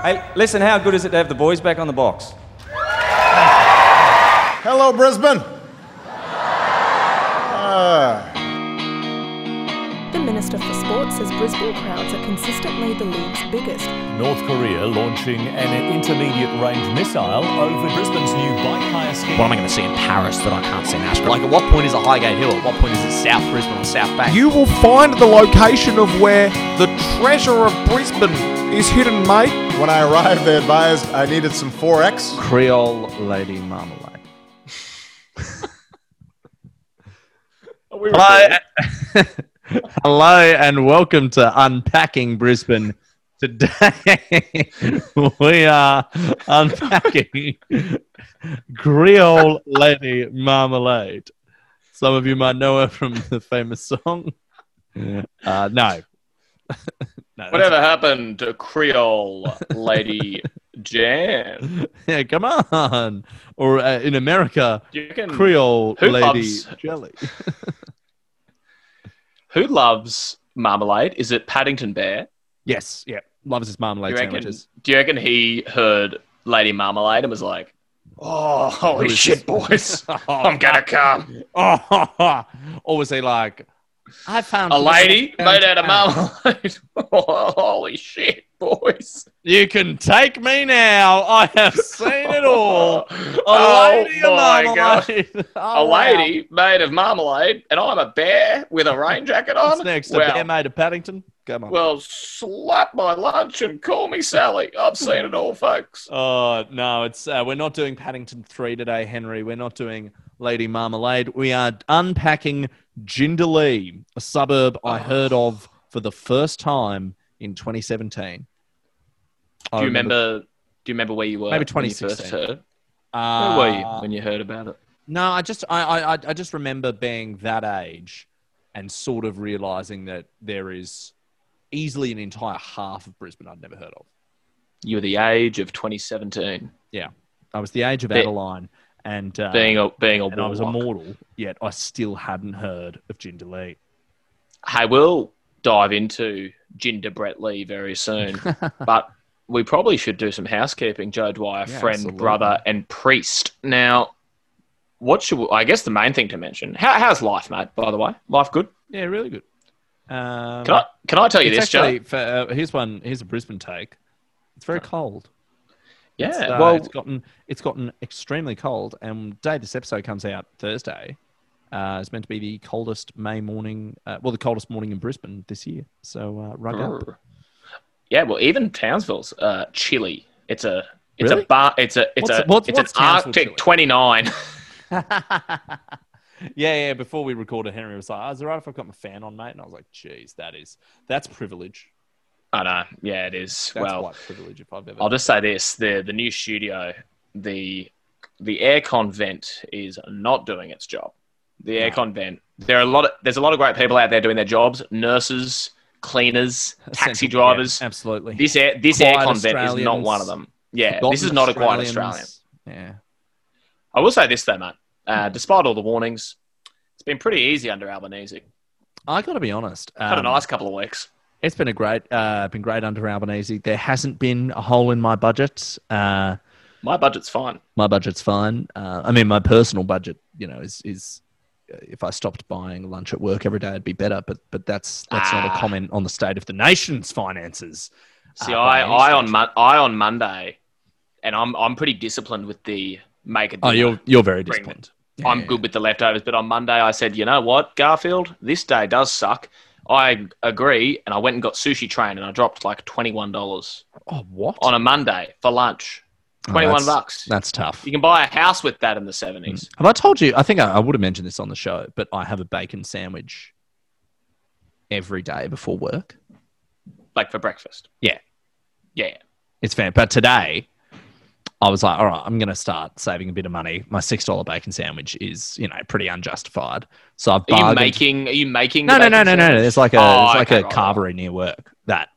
Hey, listen, how good is it to have the boys back on the box? Hello, Brisbane. The Minister for Sport says Brisbane crowds are consistently the league's biggest. North Korea launching an intermediate-range missile over Brisbane's new bike hire scheme. What am I going to see in Paris that I can't see in Ashburn? Like, at what point is it Highgate Hill? At what point is it South Brisbane or South Bank? You will find the location of where the treasure of Brisbane is hidden, mate. When I arrived, they advised I needed some 4X. Creole Lady Marmalade. Hello. Hello and welcome to Unpacking Brisbane. Today we are unpacking Creole Lady Marmalade. Some of you might know her from the famous song. No. Whatever happened to Creole Lady Jam? Yeah, come on. Or in America, Creole Lady Jelly. Who loves marmalade? Is it Paddington Bear? Yes, yeah. Loves his marmalade sandwiches. Do you reckon he heard Lady Marmalade and was like, oh, holy shit, boys. I'm going to come. Or was he like, I found a lady made out of marmalade. Oh, holy shit, boys. You can take me now. I have seen it all. A lady of marmalade. Oh, a lady made of marmalade, and I'm a bear with a rain jacket on. What's next? A bear made of Paddington? Come on. Well, slap my lunch and call me Sally. I've seen it all, folks. Oh, no, it's we're not doing Paddington 3 today, Henry. We're not doing Lady Marmalade. We are unpacking Jindalee, a suburb I heard of for the first time in 2017. Do you remember where you were? Maybe 2016. When you first heard? Where were you when you heard about it? No, I just remember being that age and sort of realizing that there is easily an entire half of Brisbane I'd never heard of. You were the age of 2017. Yeah, I was the age of Adeline. And being a I was a mortal, yet I still hadn't heard of Jindalee. Hey, we'll dive into Jindalee very soon, but we probably should do some housekeeping. Joe Dwyer, yeah, friend, absolutely. Brother, and priest. Now, I guess the main thing to mention? How's life, mate? By the way, life good? Yeah, really good. Can I tell you this, actually, Joe? Here's a Brisbane take. It's very cold. Yeah, it's gotten extremely cold, and the day this episode comes out, Thursday, it's meant to be the coldest May morning, the coldest morning in Brisbane this year. So, rug up. Yeah, well, even Townsville's chilly. It's an Arctic 29. Yeah. Before we recorded, Henry was like, "Is it right if I've got my fan on, mate?" And I was like, "Geez, that's privilege." I know. Yeah, it is. That's quite privilege if I've ever. I'll just say this: the new studio, the aircon vent is not doing its job. Aircon vent. There's a lot of great people out there doing their jobs: nurses, cleaners, taxi drivers. Yeah, absolutely. This aircon vent is not one of them. Yeah, this is not a quiet Australian. Yeah. I will say this though, mate. Despite all the warnings, it's been pretty easy under Albanese. I got to be honest. Had a nice couple of weeks. It's been great under Albanese. There hasn't been a hole in my budget. My budget's fine. My personal budget, is if I stopped buying lunch at work every day, it'd be better. But that's not a comment on the state of the nation's finances. See, on Monday, and I'm pretty disciplined with the make it. Oh, you're very disciplined. Yeah. I'm good with the leftovers, but on Monday I said, you know what, Garfield, this day does suck. I agree, and I went and got Sushi Train, and I dropped like $21. Oh, what? On a Monday for lunch. $21. That's tough. You can buy a house with that in the 70s. Have I told you? I think I would have mentioned this on the show, but I have a bacon sandwich every day before work. Like for breakfast? Yeah. Yeah. It's fair. But today, I was like, all right, I'm going to start saving a bit of money. My $6 bacon sandwich is, pretty unjustified. So I've bargained. Are you making? No. There's like a carvery near work that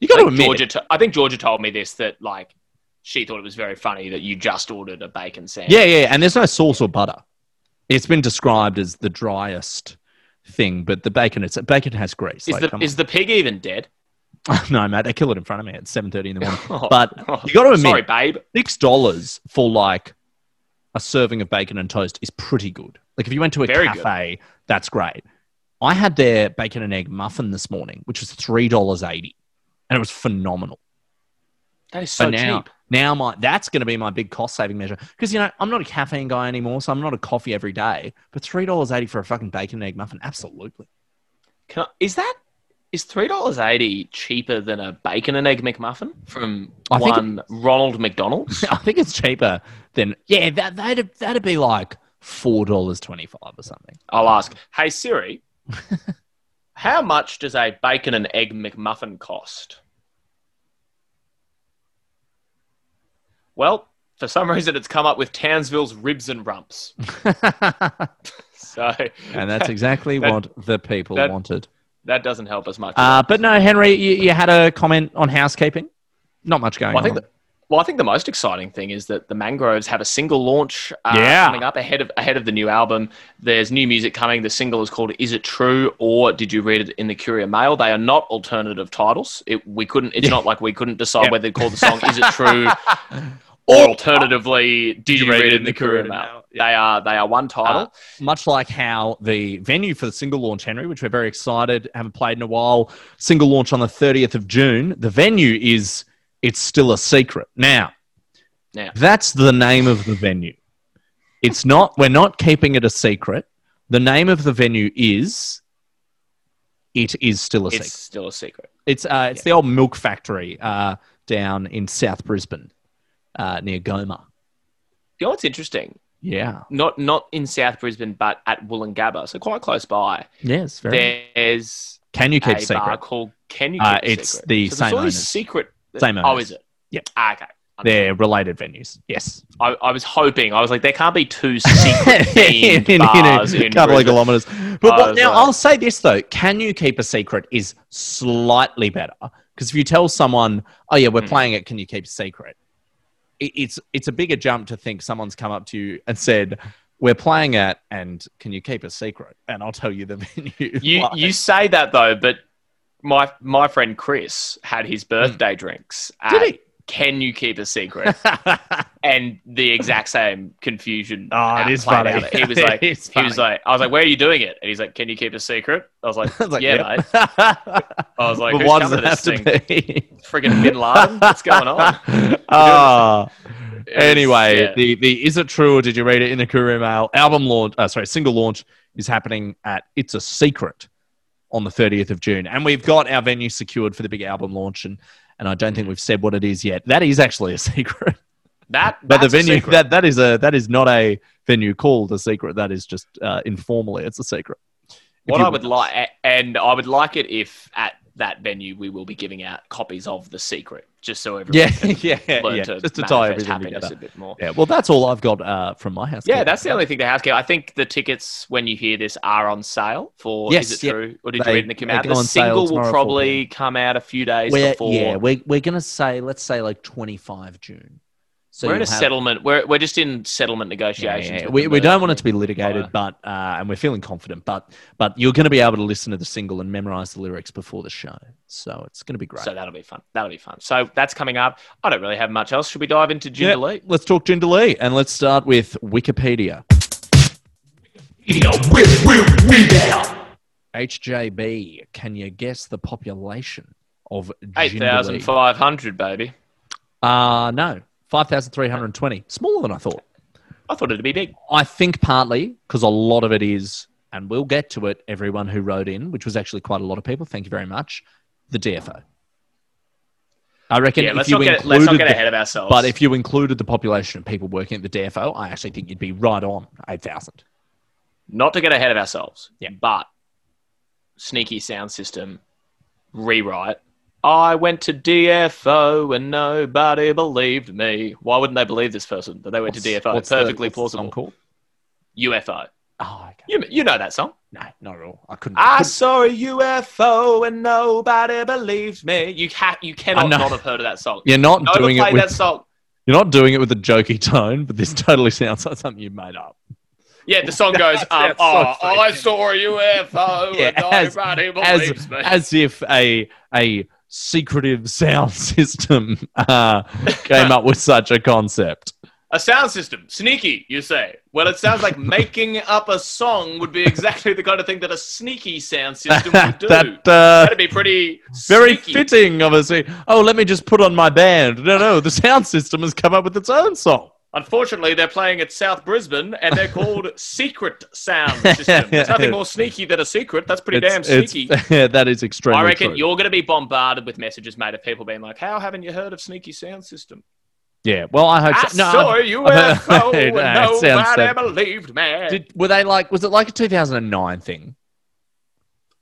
you got to admit. I think Georgia told me this, that like she thought it was very funny that you just ordered a bacon sandwich. Yeah. And there's no sauce or butter. It's been described as the driest thing, but the bacon has grease. Is the pig even dead? No, mate, they kill it in front of me at 7:30 in the morning. But you got to admit, sorry, babe, $6 for like a serving of bacon and toast is pretty good. Like if you went to a cafe, that's great. I had their bacon and egg muffin this morning, which was $3.80, and it was phenomenal. That is so cheap. Now that's going to be my big cost saving measure because, you know, I'm not a caffeine guy anymore, so I'm not a coffee every day. But $3.80 for a fucking bacon and egg muffin, absolutely. Is $3.80 cheaper than a bacon and egg McMuffin from Ronald McDonald's? I think it's cheaper than that'd be like $4.25 or something. I'll ask, hey Siri, how much does a bacon and egg McMuffin cost? Well, for some reason, it's come up with Townsville's ribs and rumps. And that's exactly what the people wanted. That doesn't help as much. But no, Henry, you had a comment on housekeeping. Not much going on. I think the most exciting thing is that the Mangroves have a single launch coming up ahead of the new album. There's new music coming. The single is called "Is It True?" or "Did You Read It in the Courier Mail?" They are not alternative titles. It's not like we couldn't decide whether to call the song "Is It True" or alternatively "Did You Read It in the Courier Mail?" Yeah. They are one title. Much like how the venue for the single launch, Henry, which we're very excited, haven't played in a while. Single launch on the 30th of June. The venue is. It's still a secret. Now, that's the name of the venue. It's not, we're not keeping it a secret. The name of the venue is still a secret. It's still a secret. It's the old milk factory down in South Brisbane near Goma. You know what's interesting? Yeah. Not in South Brisbane, but at Wollongabba. So quite close by. Yes. Very There's Can You Keep a Secret? Bar called Can You Keep a Secret? It's the so same owners. Secret. Same owners. Oh, is it? Yeah. Ah, okay. They're related venues. Yes. I was hoping. I was like, there can't be two secret themed bars in a couple of kilometres. But now, I'll say this, though. Can You Keep a Secret is slightly better. Because if you tell someone, oh, yeah, we're playing it, Can You Keep a Secret? It's a bigger jump to think someone's come up to you and said, we're playing it, and can you keep a secret? And I'll tell you the venue. You say that, though, but... My friend Chris had his birthday drinks at Did he? Can You Keep a Secret? And the exact same confusion. Oh, it is funny. He was like, I was like, where are you doing it? And he's like, Can You Keep a Secret? I was like, yeah, mate. I was like, who's coming to this thing? Friggin' Bin Laden? What's going on? Anyway, the Is It True or Did You Read It in the Courier Mail album launch, single launch is happening at It's a Secret on the 30th of June. And we've got our venue secured for the big album launch. And I don't think we've said what it is yet. That is actually a secret. But the venue, that is not a venue called a secret. That is just informally, it's a secret. I would like it if at that venue, we will be giving out copies of The Secret, just so everyone can learn to just to tie everything happiness together. A bit more. Yeah, well, that's all I've got from my housekeeping. Yeah, that's the only thing to housekeeping. I think the tickets, when you hear this, are on sale for Is It True? Or Did You Read It Come Out? The single will probably come out a few days before. Yeah, we're going to say, let's say like 25 June. So we're in settlement. We're just in settlement negotiations. Yeah. We don't want it to be litigated, but and we're feeling confident. But you're going to be able to listen to the single and memorize the lyrics before the show. So it's going to be great. So that'll be fun. So that's coming up. I don't really have much else. Should we dive into Jindalee? Yeah, let's talk Jindalee, and let's start with Wikipedia. HJB, can you guess the population of Jindalee? 8,500, baby. No. 5,320. Smaller than I thought. I thought it'd be big. I think partly because a lot of it is, and we'll get to it, everyone who wrote in, which was actually quite a lot of people. Thank you very much. The DFO. I reckon let's not get ahead of ourselves. But if you included the population of people working at the DFO, I actually think you'd be right on 8,000. Not to get ahead of ourselves, but Sneaky Sound System rewrite. I went to DFO and nobody believed me. Why wouldn't they believe this person that they went to DFO? It's perfectly plausible. What's the song called? UFO. Oh, okay. You know that song? No, not at all. I couldn't. Saw a UFO and nobody believed me. You cannot not have heard of that song. You're not doing it with that song. You're not doing it with a jokey tone, but this totally sounds like something you made up. Yeah, the song goes, I saw a UFO and nobody believes me. As if a secretive sound system came up with such a concept? A sound system. Sneaky, you say. Well, it sounds like making up a song would be exactly the kind of thing that a sneaky sound system would do. That'd be pretty very sneaky. Fitting, obviously. Oh, let me just put on my band. No, the sound system has come up with its own song. Unfortunately, they're playing at South Brisbane, and they're called Secret Sound System. There's nothing more sneaky than a secret. That's pretty damn sneaky. Yeah, that is extremely I reckon true. You're going to be bombarded with messages, mate, of people being like, how haven't you heard of Sneaky Sound System? Yeah, well, I hope so. I saw you UFO and nobody believed me. Was it like a 2009 thing?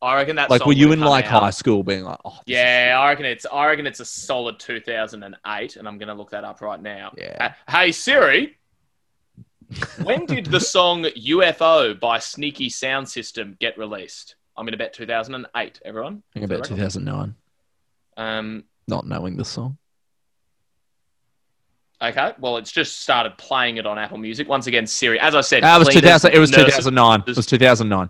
I reckon that song. Like, were you in like high school being like, oh, yeah, I reckon it's a solid 2008, and I'm going to look that up right now. Yeah. Hey, Siri, when did the song UFO by Sneaky Sound System get released? I'm going to bet 2008, everyone. I'm going to bet 2009. Not knowing the song. Okay, well, it's just started playing it on Apple Music. Once again, Siri, as I said... It was 2009. It was 2009.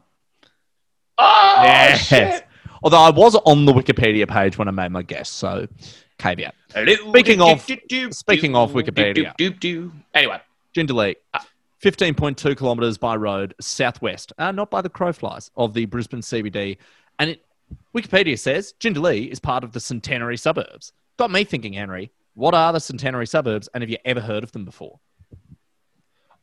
Oh, yes. Shit. Although I was on the Wikipedia page when I made my guess, so caveat. Speaking of Wikipedia... Anyway. Jindalee, 15.2 kilometres by road southwest, not by the crowflies, of the Brisbane CBD. And Wikipedia says Jindalee is part of the Centenary suburbs. Got me thinking, Henry... What are the Centenary suburbs, and have you ever heard of them before?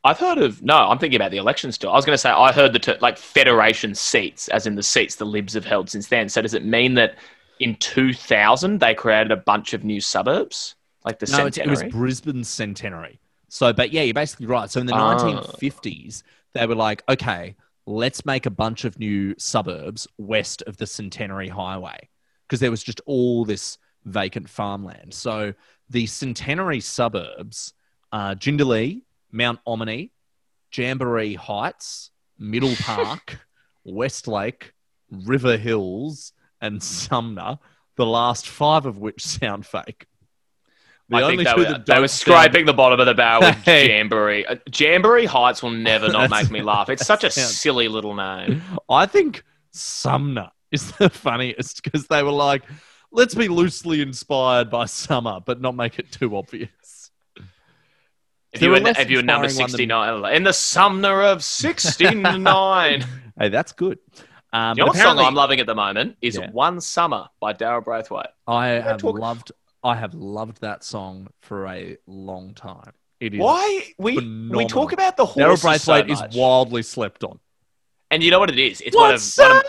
I'm thinking about the election still. I was going to say, I heard Federation seats, as in the seats the Libs have held since then. So does it mean that in 2000, they created a bunch of new suburbs? Like Centenary? No, it was Brisbane Centenary. So, but yeah, you're basically right. So in the 1950s, they were like, okay, let's make a bunch of new suburbs west of the Centenary Highway. Because there was just all this vacant farmland. So the Centenary suburbs are Jindalee, Mount Omni, Jamboree Heights, Middle Park, Westlake, River Hills, and Sumner, the last five of which sound fake. I think they were scraping the bottom of the barrel with Jamboree. Jamboree Heights will never not make me laugh. It's such a silly little name. I think Sumner is the funniest because they were like, let's be loosely inspired by summer, but not make it too obvious. If you were number 69, in the Sumner of 69. Hey, that's good. You know what song I'm loving at the moment is One Summer by Daryl Braithwaite. I have loved that song for a long time. It is why we talk about the horse. Daryl Braithwaite is wildly slept on. And you know what it is? It's one of Summer.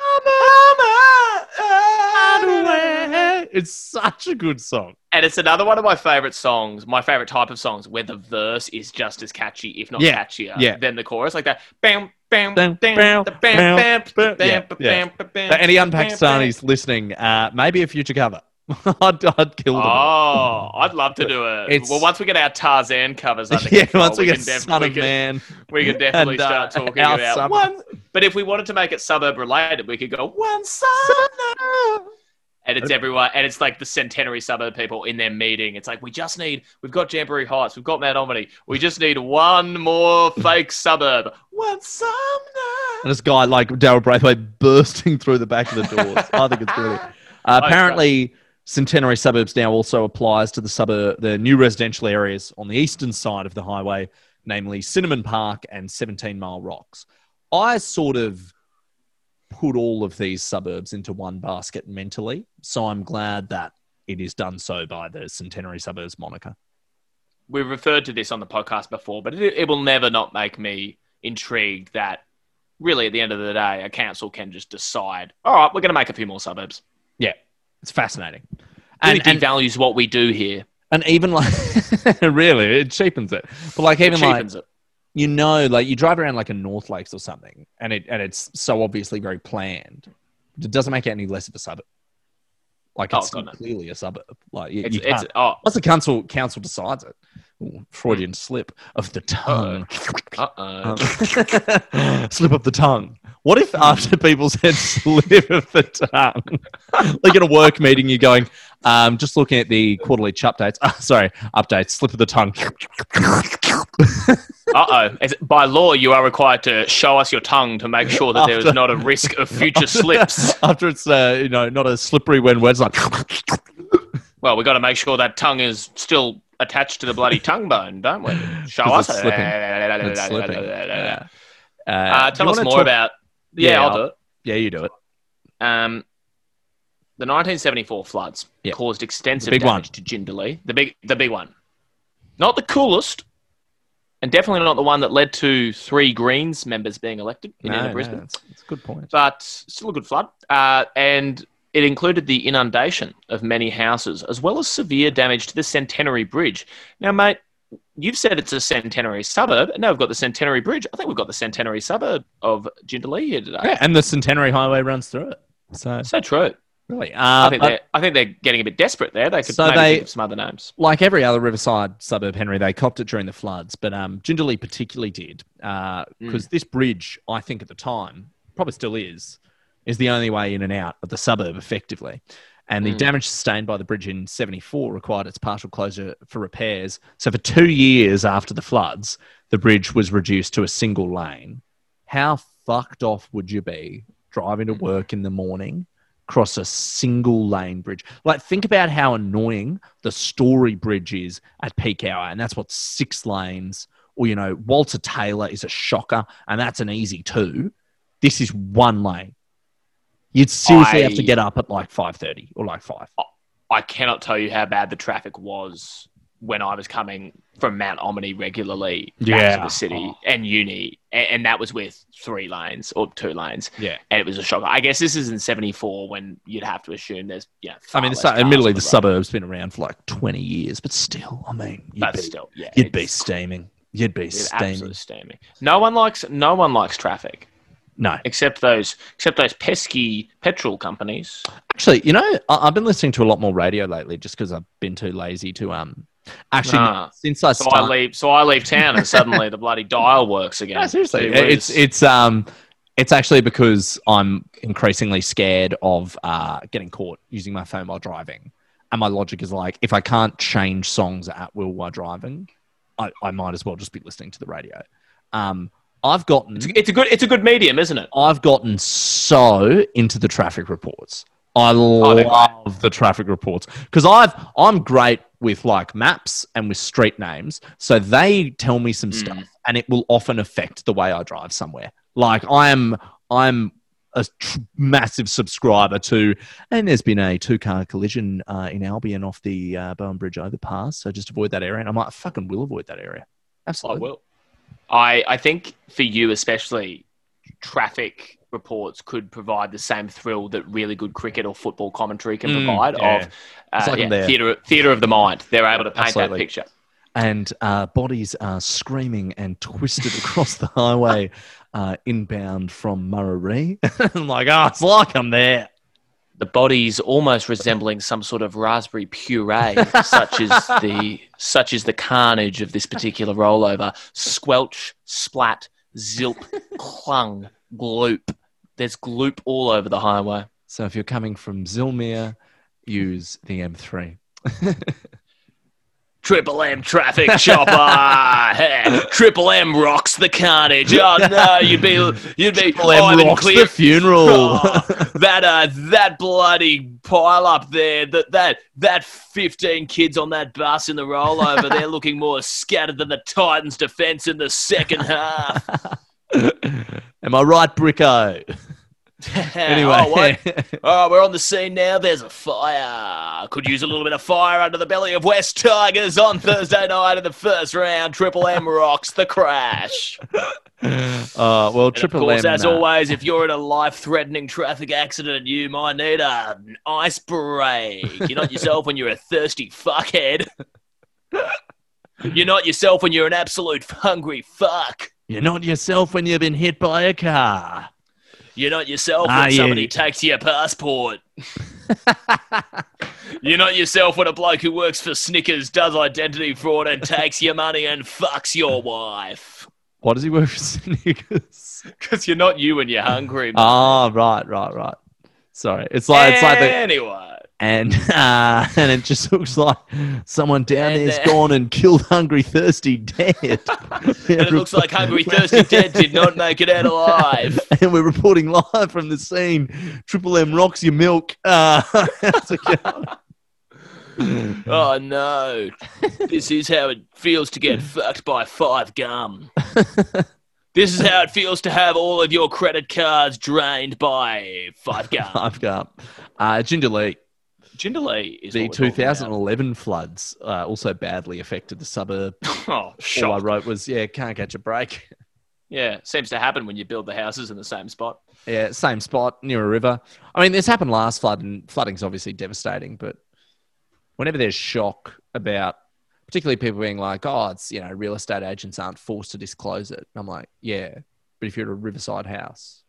It's such a good song. And it's another one of my favourite songs, my favourite type of songs, where the verse is just as catchy, if not catchier, than the chorus. Like that. Bam, bam, bam, bam, bam, bam, bam, bam. Any Pakistanis listening, maybe a future cover. I'd kill them. Oh, I'd love to do it. Well, once we get our Tarzan covers under control, once we get Son of Man. We could definitely start talking about summer. One. But if we wanted to make it suburb related, we could go, one summer. And it's everyone, and it's like the Centenary suburb people in their meeting. It's like, we've got Jamboree Heights, we've got Mount Omni, we just need one more fake suburb. One Sumner. And this guy, like Daryl Braithwaite, bursting through the back of the doors. I think it's brilliant. Apparently, Centenary suburbs now also applies to the new residential areas on the eastern side of the highway, namely Cinnamon Park and 17 Mile Rocks. I sort of put all of these suburbs into one basket mentally. So I'm glad that it is done so by the Centenary suburbs moniker. We've referred to this on the podcast before, but it will never not make me intrigued that really at the end of the day, a council can just decide, all right, we're going to make a few more suburbs. Yeah. It's fascinating. And it devalues what we do here. And even like, really, it cheapens it. But like, even like, it. You know, like you drive around like a North Lakes or something and it's so obviously very planned. It doesn't make it any less of a suburb. Like it's clearly a suburb. Like you can't. Once the council decides it. Ooh, Freudian slip of the tongue. Slip of the tongue. What if after people said slip of the tongue, like in a work meeting, you're going, just looking at the quarterly updates. Updates, slip of the tongue. By law, you are required to show us your tongue to make sure that there is not a risk of future slips. After it's, not as slippery when words like... Well, we got to make sure that tongue is still attached to the bloody tongue bone, don't we? Show us. It's slipping. It's slipping. Yeah. Tell us more about... Yeah, I'll do it. Yeah, you do it. The 1974 floods caused extensive damage to Jindalee. The big one. Not the coolest, and definitely not the one that led to three Greens members being elected in inner Brisbane. That's a good point. But still a good flood. And it included the inundation of many houses, as well as severe damage to the Centenary Bridge. Now, mate, you've said it's a centenary suburb, and now we've got the Centenary Bridge. I think we've got the centenary suburb of Jindalee here today. Yeah, and the Centenary Highway runs through it. So true. Really? I think they're getting a bit desperate there. They could think of some other names. Like every other riverside suburb, Henry, they copped it during the floods, but Jindalee particularly did because this bridge, I think at the time, probably still is the only way in and out of the suburb effectively. And the damage sustained by the bridge in 74 required its partial closure for repairs. So for 2 years after the floods, the bridge was reduced to a single lane. How fucked off would you be driving to work in the morning, cross a single lane bridge? Like, think about how annoying the Story Bridge is at peak hour, and that's what, 6 lanes, or, you know, Walter Taylor is a shocker, and that's an easy 2. This is 1 lane. You'd seriously have to get up at like 5:30 or like 5. I cannot tell you how bad the traffic was when I was coming from Mount Omni regularly back to the city and uni, and that was with 3 lanes or 2 lanes. Yeah. And it was a shocker. I guess this is in 74 when you'd have to assume there's, admittedly the suburb's been around for like 20 years, but still, I mean, you'd be steaming. You'd be steaming. Absolutely steaming. No one likes traffic. No. Except those pesky petrol companies. Actually, you know, I've been listening to a lot more radio lately just because I've been too lazy to since I started. I leave town and suddenly the bloody dial works again. No, seriously. It's actually because I'm increasingly scared of getting caught using my phone while driving. And my logic is like, if I can't change songs at will while driving, I might as well just be listening to the radio. It's a good medium, isn't it? I've gotten so into the traffic reports. I love the traffic reports because I'm great with like maps and with street names. So they tell me some stuff and it will often affect the way I drive somewhere. Like I'm a massive subscriber to, and there's been a 2-car collision in Albion off the Bowen Bridge overpass. So just avoid that area. And I'm like, I fucking will avoid that area. Absolutely. I will. I think for you especially, traffic reports could provide the same thrill that really good cricket or football commentary can provide of theatre of the mind. They're able to paint that picture. And bodies are screaming and twisted across the highway inbound from Murree. I'm like, it's like I'm there. The bodies almost resembling some sort of raspberry puree, such as the carnage of this particular rollover. Squelch, splat, zilp, clung, gloop. There's gloop all over the highway. So if you're coming from Zilmere, use the M3. Triple M traffic chopper. Hey, Triple M rocks the carnage. Oh no, you'd be Triple M rocks the funeral. Oh, that bloody pile up there. That 15 kids on that bus in the rollover. They're looking more scattered than the Titans' defense in the second half. Am I right, Bricko? Anyway, we're on the scene now. There's a fire. Could use a little bit of fire under the belly of West Tigers on Thursday night in the first round. Triple M rocks the crash. Well, Triple M. Of course, as always, if you're in a life-threatening traffic accident, you might need an ice break. You're not yourself when you're a thirsty fuckhead. You're not yourself when you're an absolute hungry fuck. You're not yourself when you've been hit by a car. You're not yourself when somebody takes your passport. You're not yourself when a bloke who works for Snickers does identity fraud and takes your money and fucks your wife. Why does he work for Snickers? Because you're not you when you're hungry. Right. Sorry. Anyway. And it just looks like someone down there's gone and killed Hungry Thirsty Dead. And it looks like Hungry Thirsty Dead did not make it out alive. And we're reporting live from the scene. Triple M rocks your milk. Oh, no. This is how it feels to get fucked by Five Gum. This is how it feels to have all of your credit cards drained by Five Gum. Five Gum. Jindalee. Jindalee is the 2011 floods also badly affected the suburb. Oh, shit. All I wrote was, yeah, can't catch a break. Yeah, seems to happen when you build the houses in the same spot. Yeah, same spot, near a river. I mean, this happened last flood, and flooding's obviously devastating, but whenever there's shock about, particularly people being like, oh, it's, you know, real estate agents aren't forced to disclose it. And I'm like, yeah, but if you're at a riverside house,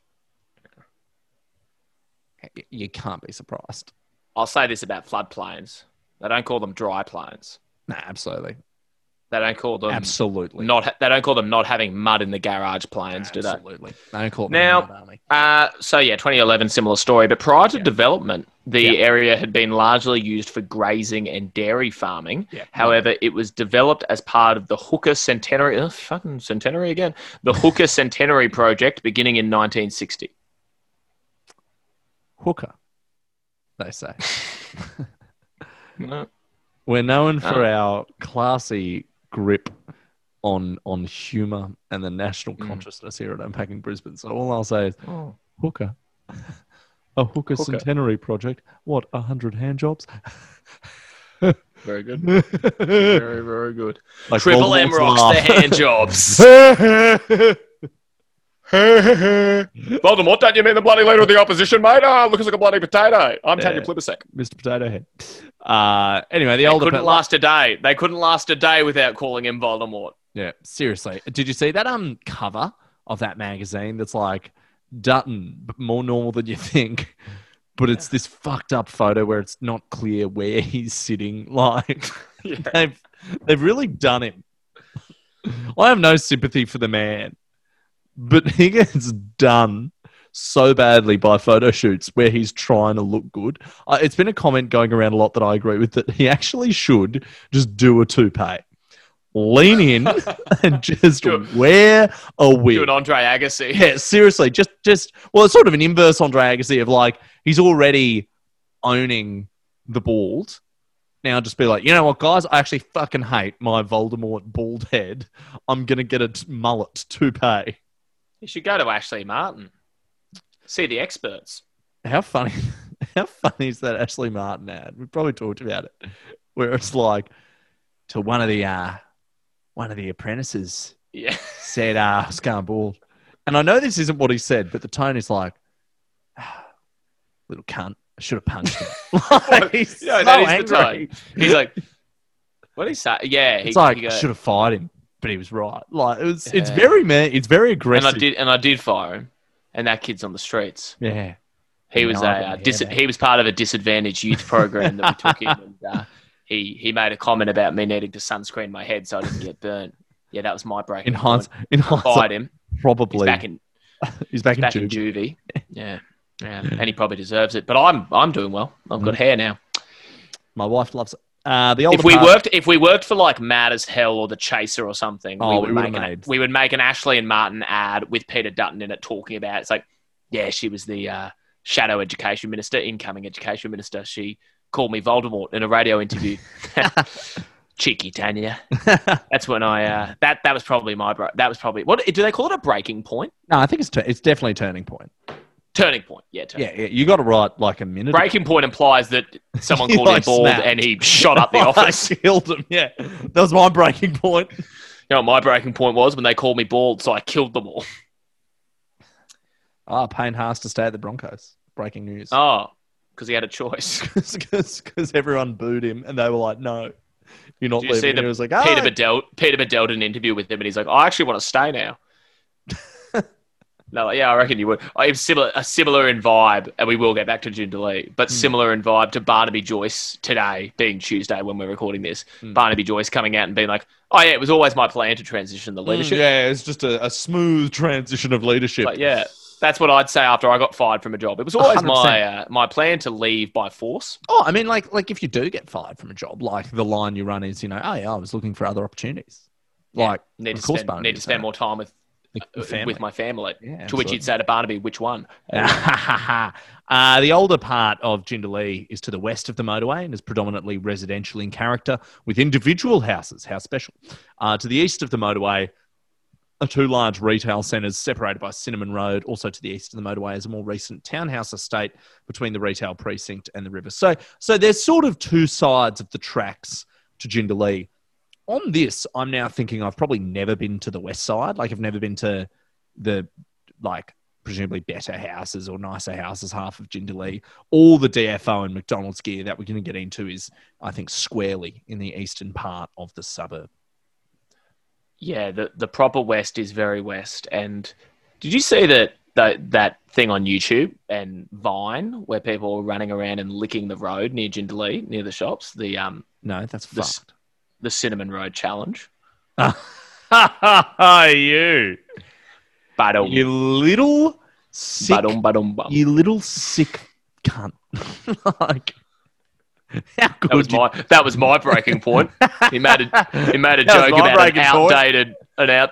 you can't be surprised. I'll say this about floodplains. They don't call them dry plains. No, absolutely. They don't call them absolutely not. They don't call them not having mud in the garage plains, do they? Absolutely. They don't call them mud. Now, 2011, similar story. But prior to development, the area had been largely used for grazing and dairy farming. Yeah. However, it was developed as part of the Hooker Centenary. Oh, fucking Centenary again. The Hooker Centenary project, beginning in 1960. Hooker, they say. No. We're known for our classy grip on humour and the national consciousness here at Unpacking Brisbane. So all I'll say is, Hooker. A Hooker Centenary project. What, 100 hand jobs? Very good. Very, very good. Like Triple M rocks the hand jobs. Voldemort, don't you mean the bloody leader of the opposition, mate? Ah, oh, looks like a bloody potato. I'm Tanya Plibersek. Mr. Potato Head. Anyway, They couldn't last a day without calling him Voldemort. Yeah, seriously. Did you see that cover of that magazine that's like Dutton, but more normal than you think? But it's this fucked up photo where it's not clear where he's sitting. Like, they've really done him. I have no sympathy for the man. But he gets done so badly by photo shoots where he's trying to look good. It's been a comment going around a lot that I agree with, that he actually should just do a toupee. Lean in and just wear a wig. Do an Andre Agassi. Yeah, seriously. Well, it's sort of an inverse Andre Agassi of like, he's already owning the bald. Now just be like, you know what, guys? I actually fucking hate my Voldemort bald head. I'm going to get a mullet toupee. You should go to Ashley Martin. See the experts. How funny is that Ashley Martin ad? We probably talked about it. Where it's like, to one of the apprentices said, Scar bald. And I know this isn't what he said, but the tone is like, little cunt, I should have punched him. Like, he's so angry. He's like, what did he say? Yeah. It's like, I should have fired him. But he was right. Like, it's very mad. It's very aggressive. And I did fire him. And that kid's on the streets. Yeah, he was part of a disadvantaged youth program that we took in. And, he made a comment about me needing to sunscreen my head so I didn't get burnt. Yeah, that was my break. I fired him. Probably he's back in juvie. Yeah, and he probably deserves it. But I'm doing well. I've got hair now. My wife loves it. If we worked for like Mad as Hell or The Chaser or something, we would make an Ashley and Martin ad with Peter Dutton in it talking about it's like, yeah, she was the shadow education minister, incoming education minister. She called me Voldemort in a radio interview. Cheeky Tanya. That's when I that was probably my what do they call it, a breaking point? No, I think it's definitely turning point. Turning point, yeah. You got to write like a minute. Breaking point implies that someone called him bald and he shot up the office. Killed him, yeah. That was my breaking point. You know what my breaking point was? When they called me bald, so I killed them all. Ah, Payne Haas to stay at the Broncos. Breaking news. Oh, because he had a choice. Because everyone booed him and they were like, no, you're not leaving. He was like, Peter Bedell did an interview with him and he's like, I actually want to stay now. No, yeah, I reckon you would. It's similar in vibe, and we will get back to Jindalee, but similar in vibe to Barnaby Joyce today, being Tuesday when we're recording this. Barnaby Joyce coming out and being like, oh, yeah, it was always my plan to transition the leadership. Yeah, it's just a smooth transition of leadership. But yeah, that's what I'd say after I got fired from a job. It was always 100%. my plan to leave by force. Oh, I mean, like if you do get fired from a job, like the line you run is, you know, oh, yeah, I was looking for other opportunities. Like, yeah, need to spend more time with with my family. Yeah, to absolutely. Which you'd say to Barnaby, which one? The older part of Jindalee is to the west of the motorway and is predominantly residential in character with individual houses. How special. To the east of the motorway are two large retail centres separated by Cinnamon Road. Also to the east of the motorway is a more recent townhouse estate between the retail precinct and the river. So there's sort of two sides of the tracks to Jindalee. On this, I'm now thinking I've probably never been to the west side. Like, I've never been to the, like, presumably better houses or nicer houses half of Jindalee. All the DFO and McDonald's gear that we're going to get into is, I think, squarely in the eastern part of the suburb. Yeah, the proper west is very west. And did you see that thing on YouTube and Vine where people were running around and licking the road near Jindalee, near the shops? No, that's fucked. The Cinnamon Road Challenge. You. Badum. You little sick cunt. Like, how good that was my breaking point. He made a joke about an outdated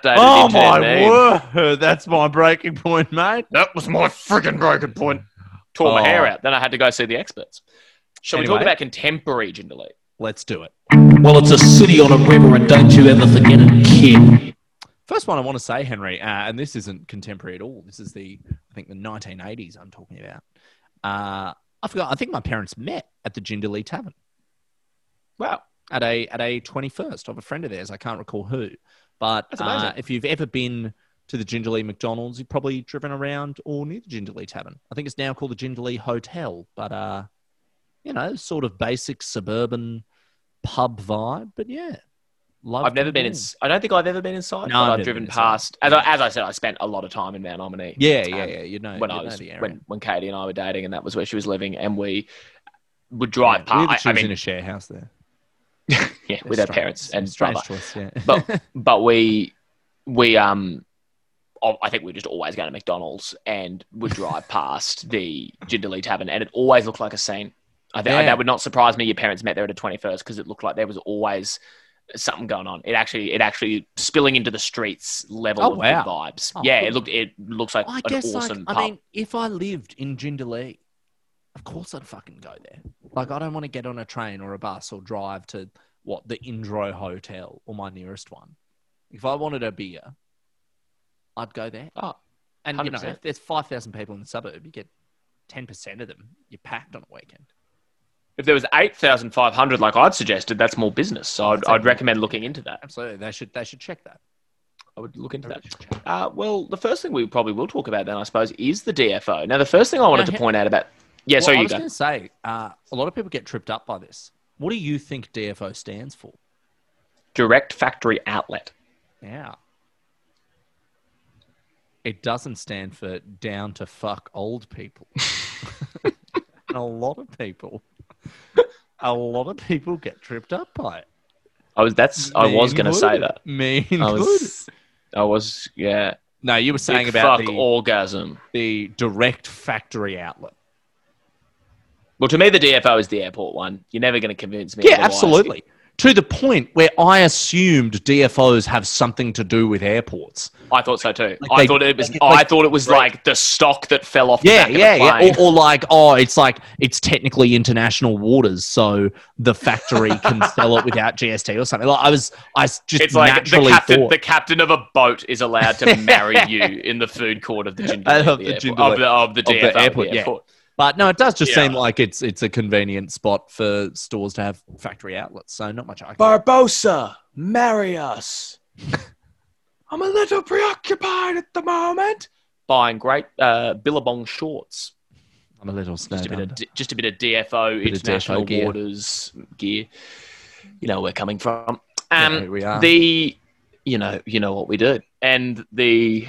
oh my word, that's my breaking point, mate. That was my friggin' breaking point. Tore my hair out. Then I had to go see the experts. Shall we talk about contemporary Jindalee? Let's do it. Well, it's a city on a river, and don't you ever forget it, kid. First one I want to say, Henry, and this isn't contemporary at all. This is I think the 1980s I'm talking about. I forgot. I think my parents met at the Jindalee Tavern. Wow. At a 21st of a friend of theirs. I can't recall who. But if you've ever been to the Jindalee McDonald's, you've probably driven around or near the Jindalee Tavern. I think it's now called the Jindalee Hotel, but... you know, sort of basic suburban pub vibe, but yeah. I've never been in. I don't think I've ever been inside. No, I've driven past. As I said, I spent a lot of time in Mount Omni. Yeah. You know, when Katie and I were dating, and that was where she was living, and we would drive past. She was in a share house there. Yeah, with her parents and brother. Choice, yeah. but we. I think we were just always going to McDonald's and would drive past the Jindalee Tavern, and it always looked like a scene. That would not surprise me. Your parents met there at a 21st because it looked like there was always something going on. It actually spilling into the streets level of the vibes. Oh, yeah, cool. It looks like awesome pub. I mean, if I lived in Jindalee, of course I'd fucking go there. Like, I don't want to get on a train or a bus or drive to the Indro Hotel or my nearest one. If I wanted a beer, I'd go there. Oh, and 100%. You know, if there's 5,000 people in the suburb, you get 10% of them. You're packed on a weekend. If there was 8,500, like I'd suggested, that's more business. So I'd recommend looking into that. Absolutely. They should check that. I would look into that. Well, the first thing we probably will talk about then, I suppose, is the DFO. Now, the first thing I wanted to point out about... Yeah, sorry, you go. I was going to say, a lot of people get tripped up by this. What do you think DFO stands for? Direct Factory Outlet. Yeah. It doesn't stand for down to fuck old people. A lot of people get tripped up by it. I was going to say that. Yeah. No, you were saying about the orgasm, the direct factory outlet. Well, to me, the DFO is the airport one. You're never going to convince me. Yeah, otherwise. Absolutely. To the point where I assumed DFOs have something to do with airports. I thought so too. Like I thought it was like the stock that fell off the back of the plane. Or like, it's technically international waters, so the factory can sell it without GST or something. Like the captain of a boat is allowed to marry you in the food court of the DFO airport. Yeah. But no, it does just seem like it's a convenient spot for stores to have factory outlets. So not much. Barbosa, marry us. I'm a little preoccupied at the moment. Buying great Billabong shorts. I'm a little snowed under. Just a bit of DFO, international waters gear. You know where we're coming from. Yeah, we are. You know what we do, and the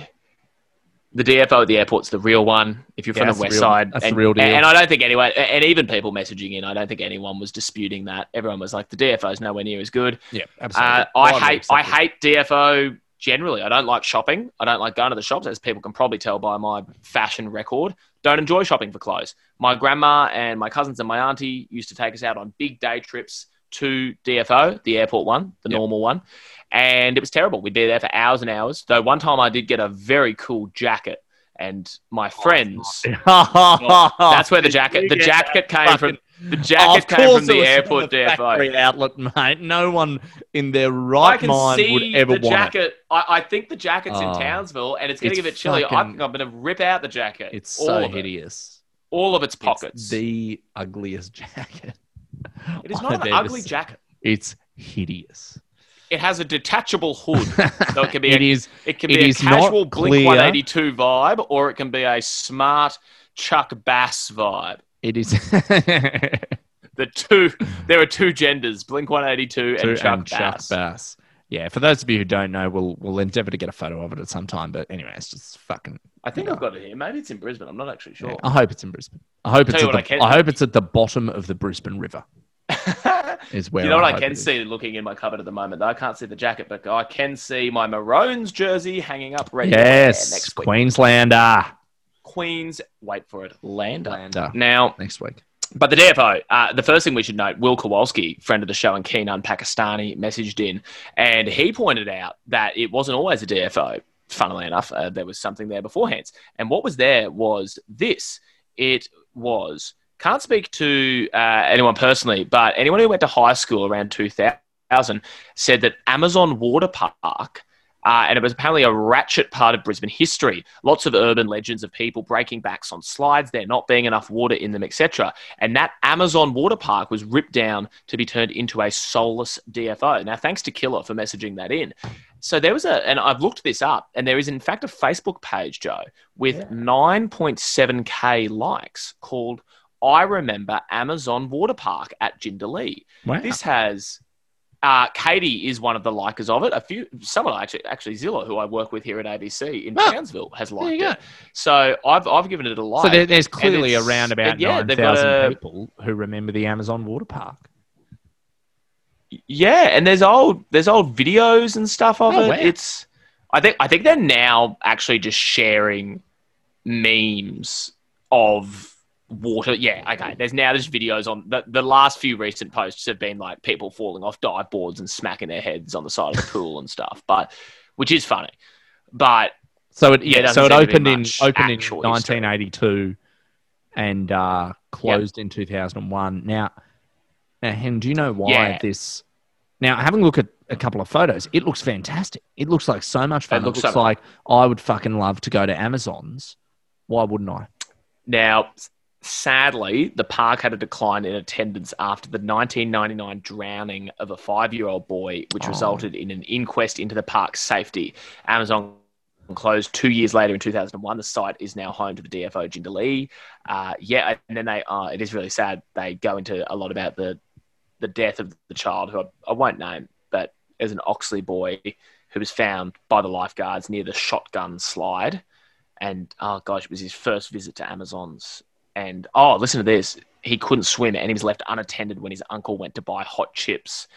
DFO at the airport's the real one. If you're from the west side, that's the real deal. And I don't think anyone, and even people messaging in, I don't think anyone was disputing that. Everyone was like, the DFO's nowhere near as good. Yeah, absolutely. I hate DFO generally. I don't like shopping. I don't like going to the shops, as people can probably tell by my fashion record. Don't enjoy shopping for clothes. My grandma and my cousins and my auntie used to take us out on big day trips to DFO, the airport one, the normal one. And it was terrible. We'd be there for hours and hours. Though one time I did get a very cool jacket. And my friends, that's where the jacket came from the airport DFO outlet, mate. No one in their right mind would ever want it. I think the jacket's in Townsville, and it's getting a bit chilly. I think I'm going to rip out the jacket. It's so hideous. All of its pockets. It's the ugliest jacket. It is not an ugly jacket. It's hideous. It has a detachable hood, so it can be a casual Blink-182 vibe, or it can be a smart Chuck Bass vibe. It is there are two genders, Blink-182 and Chuck Bass. Yeah, for those of you who don't know, we'll endeavour to get a photo of it at some time. But anyway, it's just fucking. I think I've got it here. Maybe it's in Brisbane. I'm not actually sure. Yeah, I hope it's in Brisbane. I hope it's at the bottom of the Brisbane River. You know what I can see looking in my cupboard at the moment? Though I can't see the jacket, but I can see my Maroons jersey hanging up right next week. Queenslander. Wait for it. Lander. Now, next week. But the DFO, the first thing we should note, Will Kowalski, friend of the show and keen on Pakistani, messaged in, and he pointed out that it wasn't always a DFO. Funnily enough, there was something there beforehand. And what was there was this. It was... Can't speak to anyone personally, but anyone who went to high school around 2000 said that Amazon Water Park, and it was apparently a ratchet part of Brisbane history, lots of urban legends of people breaking backs on slides, there not being enough water in them, etc. And that Amazon Water Park was ripped down to be turned into a soulless DFO. Now, thanks to Killer for messaging that in. So there was and I've looked this up, and there is in fact a Facebook page, Joe, with 9.7K likes called... I remember Amazon Water Park at Jindalee. Wow. This has Katie is one of the likers of it. Someone actually Zilla, who I work with here at ABC in Townsville, has liked it. So I've given it a like. So there's clearly around about 9,000 people who remember the Amazon Water Park. Yeah, and there's old videos and stuff of it. Wow. It's I think they're now actually just sharing memes of water, okay. There's now just videos on the last few recent posts have been like people falling off dive boards and smacking their heads on the side of the pool and stuff, but which is funny. But so it opened in 1982 and closed in 2001. Now, Hen, do you know why this? Now, having a look at a couple of photos, it looks fantastic. It looks like so much fun. I would fucking love to go to Amazon's. Why wouldn't I? Now. Sadly, the park had a decline in attendance after the 1999 drowning of a 5-year-old boy, which resulted in an inquest into the park's safety. Amazon closed 2 years later in 2001. The site is now home to the DFO Jindalee. And then it is really sad. They go into a lot about the death of the child, who I won't name, but as an Oxley boy who was found by the lifeguards near the shotgun slide. And, it was his first visit to Amazon's. And, listen to this. He couldn't swim and he was left unattended when his uncle went to buy hot chips.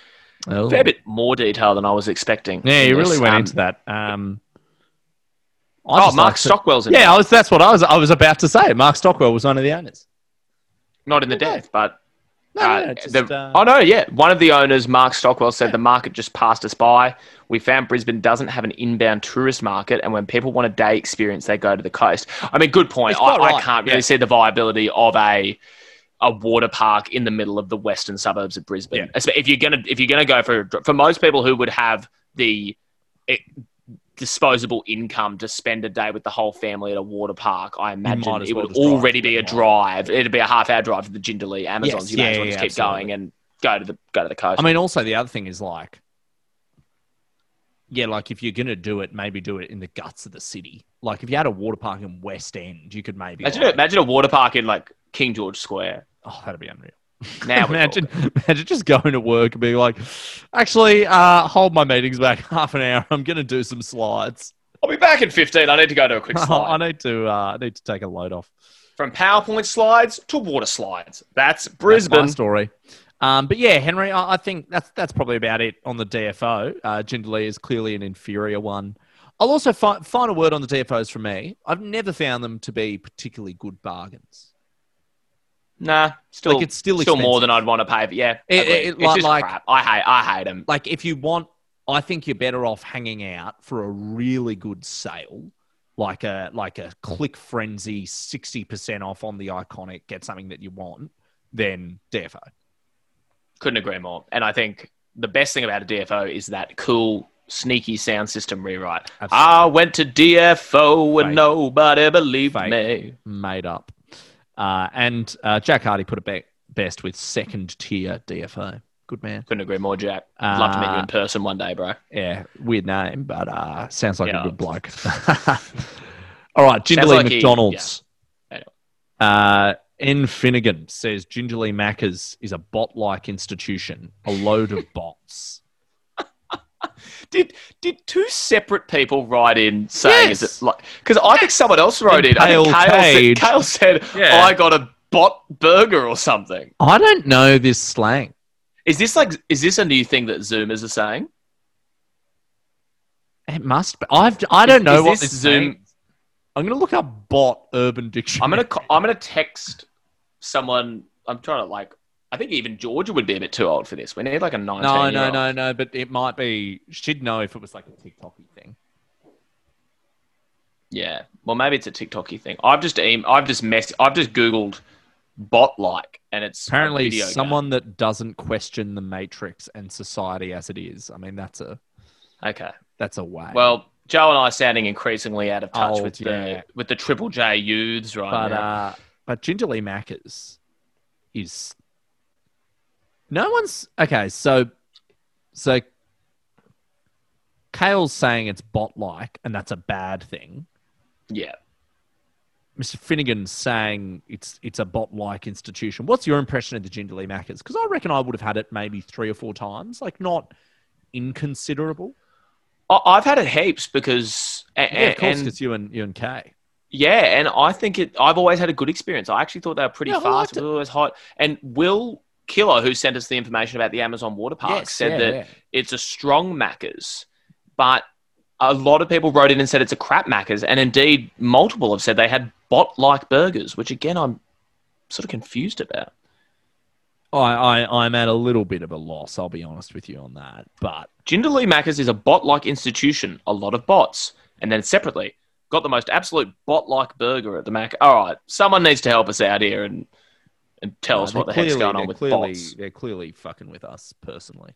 Oh. A fair bit more detail than I was expecting. Yeah, you really went into that. Mark Stockwell's in it. Yeah, that's what I was about to say. Mark Stockwell was one of the owners. Not in the death, but... one of the owners, Mark Stockwell, said the market just passed us by. We found Brisbane doesn't have an inbound tourist market, and when people want a day experience, they go to the coast. I mean, good point. I can't really see the viability of a water park in the middle of the western suburbs of Brisbane. Yeah. If you're gonna go for most people who would have the disposable income to spend a day with the whole family at a water park, I imagine it would already be a drive. It'd be a half-hour drive to the Jindalee Amazons. Yes, you might as well just keep going and go to the coast. I mean, also the other thing is like if you're gonna do it, maybe do it in the guts of the city. Like if you had a water park in West End, you could maybe imagine a water park in like King George Square. Oh, that'd be unreal. Now imagine just going to work and being like, actually, hold my meetings back half an hour. I'm going to do some slides. I'll be back in 15. I need to go to a quick slide. I need to take a load off. From PowerPoint slides to water slides. That's Brisbane. That's my story. But yeah, Henry, I think that's probably about it on the DFO. Jindalee is clearly an inferior one. I'll also final word on the DFOs from me. I've never found them to be particularly good bargains. Nah, still, like, it's still more than I'd want to pay. But yeah, it's just like, crap. I hate them. Like, if you want, I think you're better off hanging out for a really good sale, like a Click Frenzy 60% off on the iconic, get something that you want, than DFO. Couldn't agree more. And I think the best thing about a DFO is that cool, sneaky sound system rewrite. Absolutely. I went to DFO and nobody believed me. Made up. And Jack Hardy put it best with second tier DFO. Good man. Couldn't agree more, Jack. I'd love to meet you in person one day, bro. Yeah, weird name, but sounds like a good bloke. All right, Jindalee like McDonald's. N. Finnegan says Jindalee Macca's is a bot-like institution, a load of bots. Did two separate people write in saying, yes, is it like, because I think someone else wrote in. Kale said, yeah, I got a bot burger or something. I don't know this slang. Is this a new thing that Zoomers are saying? It must be. I don't know what this Zoom means. I'm going to look up bot urban dictionary. I'm going to text someone. I'm trying to I think even Georgia would be a bit too old for this. We need like a 19-year-old. No. But it might be. She'd know if it was like a TikToky thing. Yeah. Well, maybe it's a TikToky thing. I've just Googled bot like, and it's apparently someone that doesn't question the Matrix and society as it is. I mean, that's a way. Well, Joe and I are sounding increasingly out of touch with the Triple J youths right now. But Jindalee Macca's is. No one's... Okay, so Kale's saying it's bot-like, and that's a bad thing. Yeah. Mr. Finnegan's saying it's a bot-like institution. What's your impression of the Jindalee Macca's? Because I reckon I would have had it maybe 3 or 4 times. Like, not inconsiderable. I've had it heaps because... of course, because you and Kay. Yeah, and I think I've always had a good experience. I actually thought they were pretty fast. It was always hot. And Will Killer, who sent us the information about the Amazon Water Park, said that it's a strong Macca's, but a lot of people wrote in and said it's a crap Macca's, and indeed multiple have said they had bot-like burgers, which again I'm sort of confused about. I'm at a little bit of a loss, I'll be honest with you on that. But Jindalee Macca's is a bot-like institution, a lot of bots, and then separately got the most absolute bot-like burger at the Mac. All right, someone needs to help us out here and tell us what the heck's going on with bots. They're clearly fucking with us personally.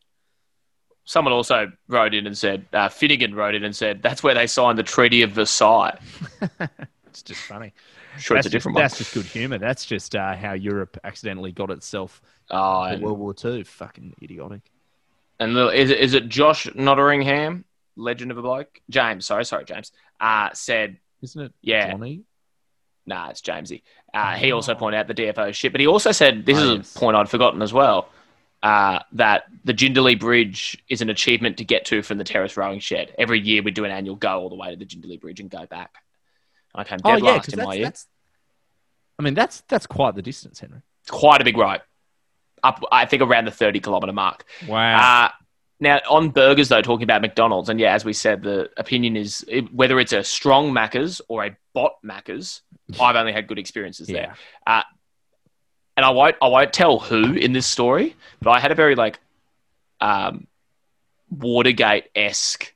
Someone also wrote in and said, Finnegan wrote in and said, that's where they signed the Treaty of Versailles. It's just funny. Sure, it's a different one. That's just good humour. That's just how Europe accidentally got itself in World War II. Fucking idiotic. And is it Josh Notteringham, legend of a bloke? James, sorry, James, said... Isn't it Johnny? Nah, it's Jamesy. He also pointed out the DFO shit, but he also said, this is a point I'd forgotten as well, that the Jindalee Bridge is an achievement to get to from the terrace rowing shed. Every year we do an annual go all the way to the Jindalee Bridge and go back. I came dead last in my year. That's quite the distance, Henry. It's quite a big rope. Up, I think, around the 30-kilometre mark. Wow. Now, on burgers, though, talking about McDonald's, and as we said, the opinion is whether it's a strong Macca's or a bot Macca's, I've only had good experiences there. And I won't tell who in this story, but I had a very Watergate-esque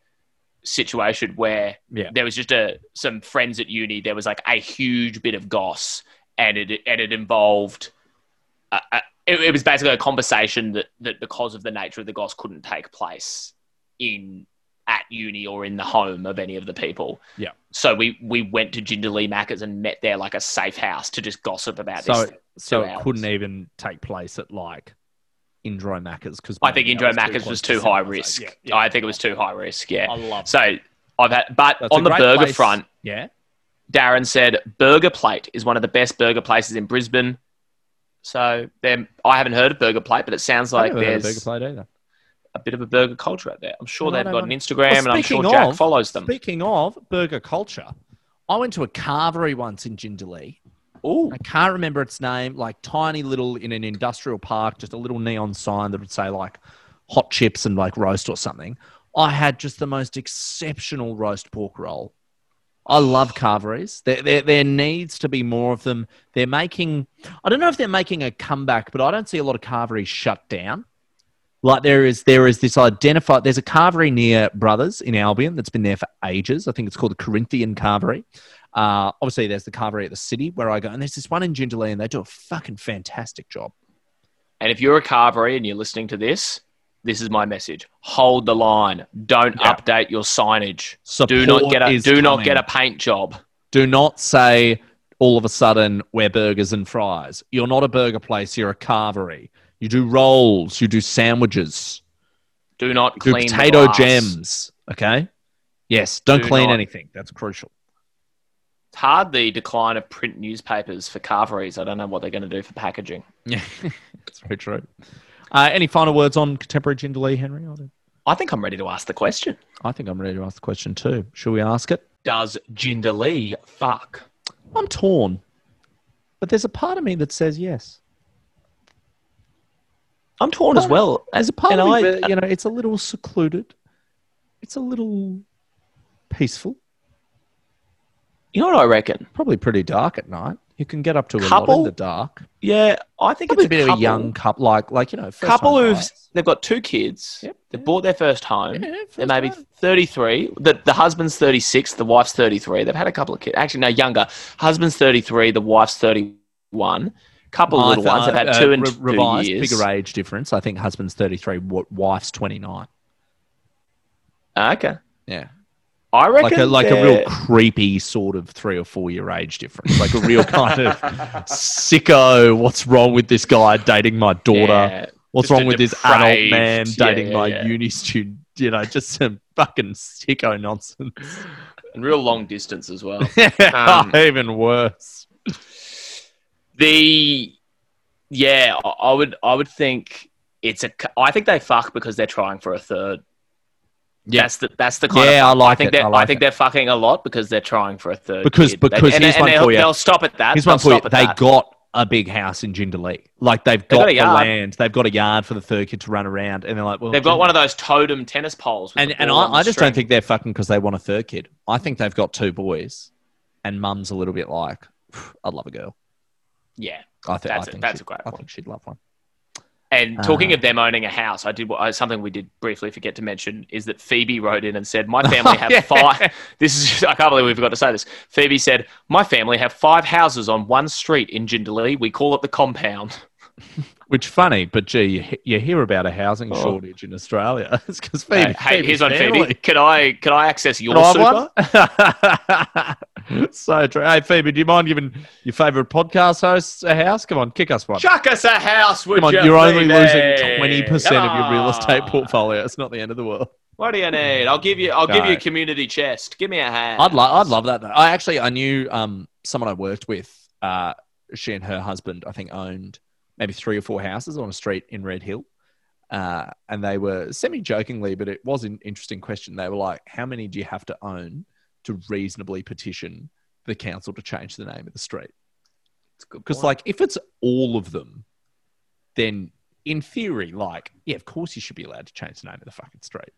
situation where there was just some friends at uni. There was a huge bit of goss, and it involved... It was basically a conversation that because of the nature of the goss couldn't take place at uni or in the home of any of the people. Yeah. So we went to Jindalee Macca's and met there like a safe house to just gossip about this. So it couldn't even take place at Indro Macca's because I think Indro Macca's was too high risk. Yeah. I think it was too high risk. Yeah. I love it. So I've had, but that's on the burger front, Darren said Burger Plate is one of the best burger places in Brisbane. So I haven't heard of Burger Plate, but it sounds like there's a bit of a burger culture out there. I'm sure they've got an Instagram, and I'm sure Jack follows them. Speaking of burger culture, I went to a carvery once in Jindalee. Oh, I can't remember its name. Tiny little in an industrial park, just a little neon sign that would say hot chips and roast or something. I had just the most exceptional roast pork roll. I love carveries. There needs to be more of them. They're making, I don't know if they're making a comeback, but I don't see a lot of carveries shut down. Like there is this identified, there's a carvery near Brothers in Albion that's been there for ages. I think it's called the Corinthian Carvery. Obviously there's the carvery at the city where I go, and there's this one in Jindalee and they do a fucking fantastic job. And if you're a carvery and you're listening to this, this is my message. Hold the line. Don't update your signage. Do not get a paint job. Do not say all of a sudden we're burgers and fries. You're not a burger place, you're a carvery. You do rolls, you do sandwiches. Do not clean potato gems, okay? Yes, don't clean anything. That's crucial. It's hard, the decline of print newspapers for carveries. I don't know what they're going to do for packaging. Yeah, that's very true. Any final words on contemporary Jindalee, Henry? I think I'm ready to ask the question. I think I'm ready to ask the question too. Shall we ask it? Does Jindalee fuck? I'm torn, but there's a part of me that says yes. I'm torn as well. As a part of me, you know, it's a little secluded. It's a little peaceful. You know what I reckon? Probably pretty dark at night. You can get up to a lot in the dark. Yeah, I think probably it's a bit of a young couple, like you know, first couple who've they've got two kids. Yep, they've bought their first home. Yeah, first they're maybe 33. The husband's 36. The wife's 33. They've had a couple of kids. Actually, no, younger. Husband's 33. The wife's 31. Couple of little ones. They've had two and 2 years. Bigger age difference. I think husband's 33. Wife's 29. Okay. Yeah. I reckon like a real creepy sort of 3 or 4 year age difference, like a real kind of sicko. What's wrong with this guy dating my daughter? Yeah, what's wrong with this adult man dating my uni student? You know, just some fucking sicko nonsense and real long distance as well. Even worse. I would think it's a. I think they fuck because they're trying for a third. Yeah. That's the kind of... Yeah, I think they're fucking a lot because they're trying for a third kid. They'll stop at that. They got a big house in Jindalee. Like, they've got the land. They've got a yard for the third kid to run around. And they're like, well... They've got one of those totem tennis poles. I just don't think they're fucking because they want a third kid. I think they've got two boys. And mum's a little bit like, I'd love a girl. Yeah. I think that's a great one. I think she'd love one. And talking of them owning a house, something we did briefly forget to mention is that Phoebe wrote in and said, my family have five. I can't believe we forgot to say this. Phoebe said, my family have 5 houses on one street in Jindalee. We call it the compound. Which funny, but gee, you hear about a housing shortage in Australia. It's because Phoebe. Hey, here's on Phoebe. Can I access your super? So true. Hey, Phoebe, do you mind giving your favourite podcast hosts a house? Come on, kick us one. Chuck us a house, would you? Come on, you're only losing 20% of your real estate portfolio. It's not the end of the world. What do you need? I'll give you a community chest. Give me a hand. I'd love that though. I knew someone I worked with. She and her husband, I think, owned maybe 3 or 4 houses on a street in Red Hill. And they were semi-jokingly, but it was an interesting question. They were like, how many do you have to own to reasonably petition the council to change the name of the street? Because like, if it's all of them, then in theory, like, yeah, of course you should be allowed to change the name of the fucking street.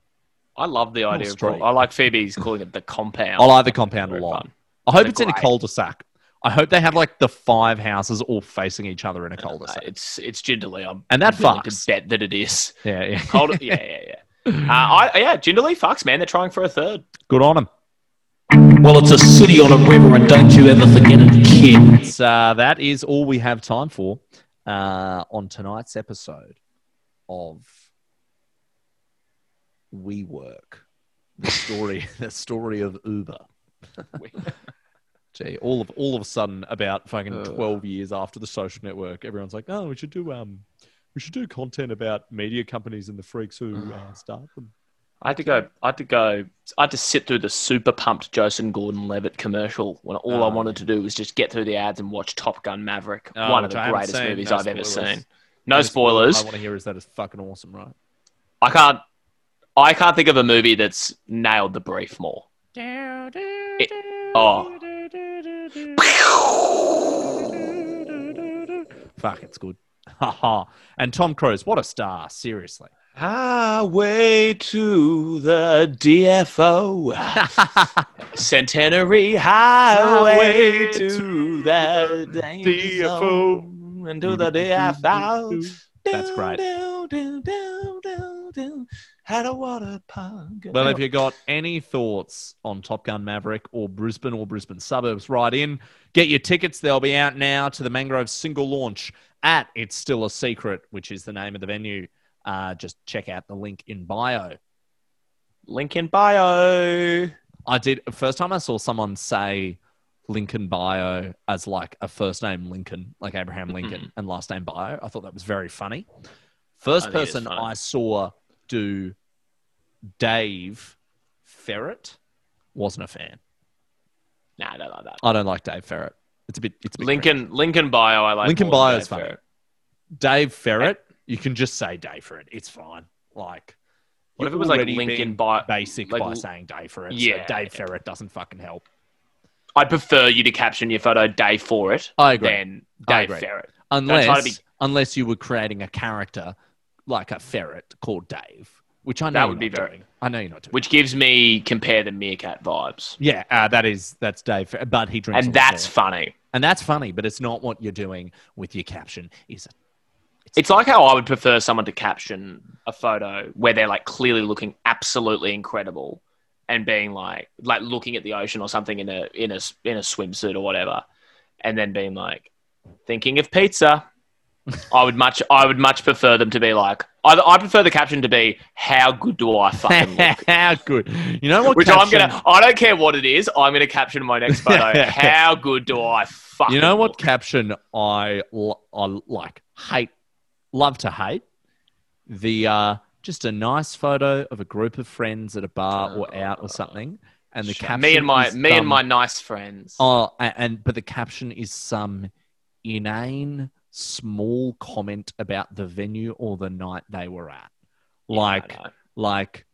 I love the idea. I like Phoebe's calling it the compound. I like the compound a lot. I hope it's in a cul-de-sac. I hope they have like the 5 houses all facing each other in a cul-de-sac. It's Jindalee. And that fucks. To bet that it is. Yeah. Yeah. Jindalee fucks, man. They're trying for a third. Good on them. Well, it's a city on a river, and don't you ever forget it, kids. That is all we have time for on tonight's episode of WeWork, the story of Uber. Gee, all of a sudden, about fucking 12 years after the social network, everyone's like, "Oh, we should do content about media companies and the freaks who start them." I had to sit through the super pumped Joseph Gordon-Levitt commercial when all I wanted to do was just get through the ads and watch Top Gun Maverick, one of the greatest movies I've ever seen. No spoilers. All I want to hear is that it's fucking awesome, right? I can't think of a movie that's nailed the brief more. Fuck, it's good. And Tom Cruise, what a star, seriously. Highway to the DFO. Centenary Highway to the DFO. And to the DFO. That's great. Had a water park. Well, if you got any thoughts on Top Gun Maverick or Brisbane suburbs, write in. Get your tickets. They'll be out now to the Mangroves single launch at It's Still a Secret, which is the name of the venue. Just check out the link in bio. Link in bio. I did. First time I saw someone say Lincoln bio as like a first name Lincoln, like Abraham Lincoln, and last name bio. I thought that was very funny. First person I saw do Dave Ferret wasn't a fan. No, I don't like that. I don't like Dave Ferret. It's a bit Lincoln crazy. Lincoln bio. I like Lincoln bio is funny. Ferret. Dave Ferret. You can just say day for it. It's fine. Like, what if it was like Lincoln by basic like, by saying day for it? Yeah, so day for it doesn't fucking help. I'd prefer you to caption your photo day for it. I agree. Than day ferret. Unless you were creating a character like a ferret called Dave, which I know that would be very. I know you're not doing. Which gives me compare the meerkat vibes. Yeah, that's Dave Ferret, but he drinks. And that's funny. And that's funny, but it's not what you're doing with your caption, is it? It's like how I would prefer someone to caption a photo where they're like clearly looking absolutely incredible and being like looking at the ocean or something in a swimsuit or whatever, and then being like thinking of pizza. I would much prefer them to be like I prefer the caption to be how good do I fucking look? How good. You know what? Which caption... I don't care what it is. I'm gonna caption my next photo. How good do I fucking? You know what look? Caption I like hate. Love to hate the just a nice photo of a group of friends at a bar or out or something, and the caption me and my nice friends. Oh, but the caption is some inane small comment about the venue or the night they were at, like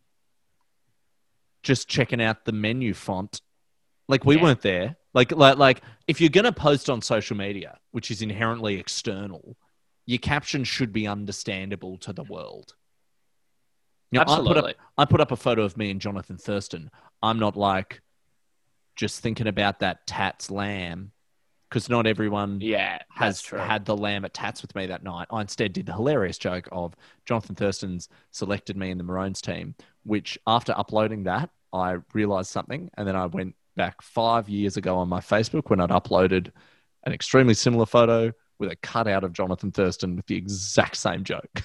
just checking out the menu font. Like we weren't there. Like if you're gonna post on social media, which is inherently external. Your caption should be understandable to the world. You know, absolutely. I put up a photo of me and Jonathan Thurston. I'm not like just thinking about that Tats lamb because not everyone has had the lamb at Tats with me that night. I instead did the hilarious joke of Jonathan Thurston's selected me in the Maroons team, which after uploading that, I realized something. And then I went back 5 years ago on my Facebook when I'd uploaded an extremely similar photo with a cutout of Jonathan Thurston with the exact same joke.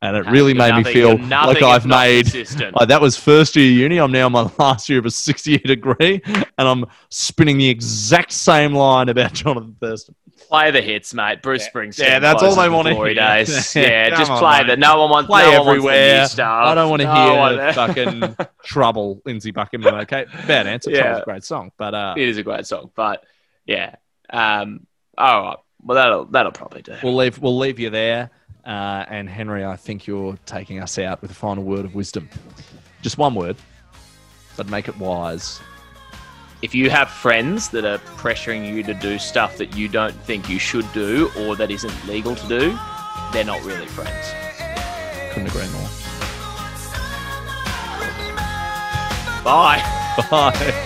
And it really made me feel like I've made... Like that was first year uni. I'm now my last year of a 6-year degree. And I'm spinning the exact same line about Jonathan Thurston. Play the hits, mate. Bruce Springsteen. Yeah, that's all they want to hear. Days. Yeah, just play that. No one wants play everywhere. Wants I don't want to hear fucking Trouble, Lindsey Buckingham. Okay, bad answer. Yeah. Trouble's a great song. But, it is a great song. But, yeah. All right. Well, that'll probably do. We'll leave you there. And Henry, I think you're taking us out with a final word of wisdom. Just one word, but make it wise. If you have friends that are pressuring you to do stuff that you don't think you should do or that isn't legal to do, they're not really friends. Couldn't agree more. Bye. Bye.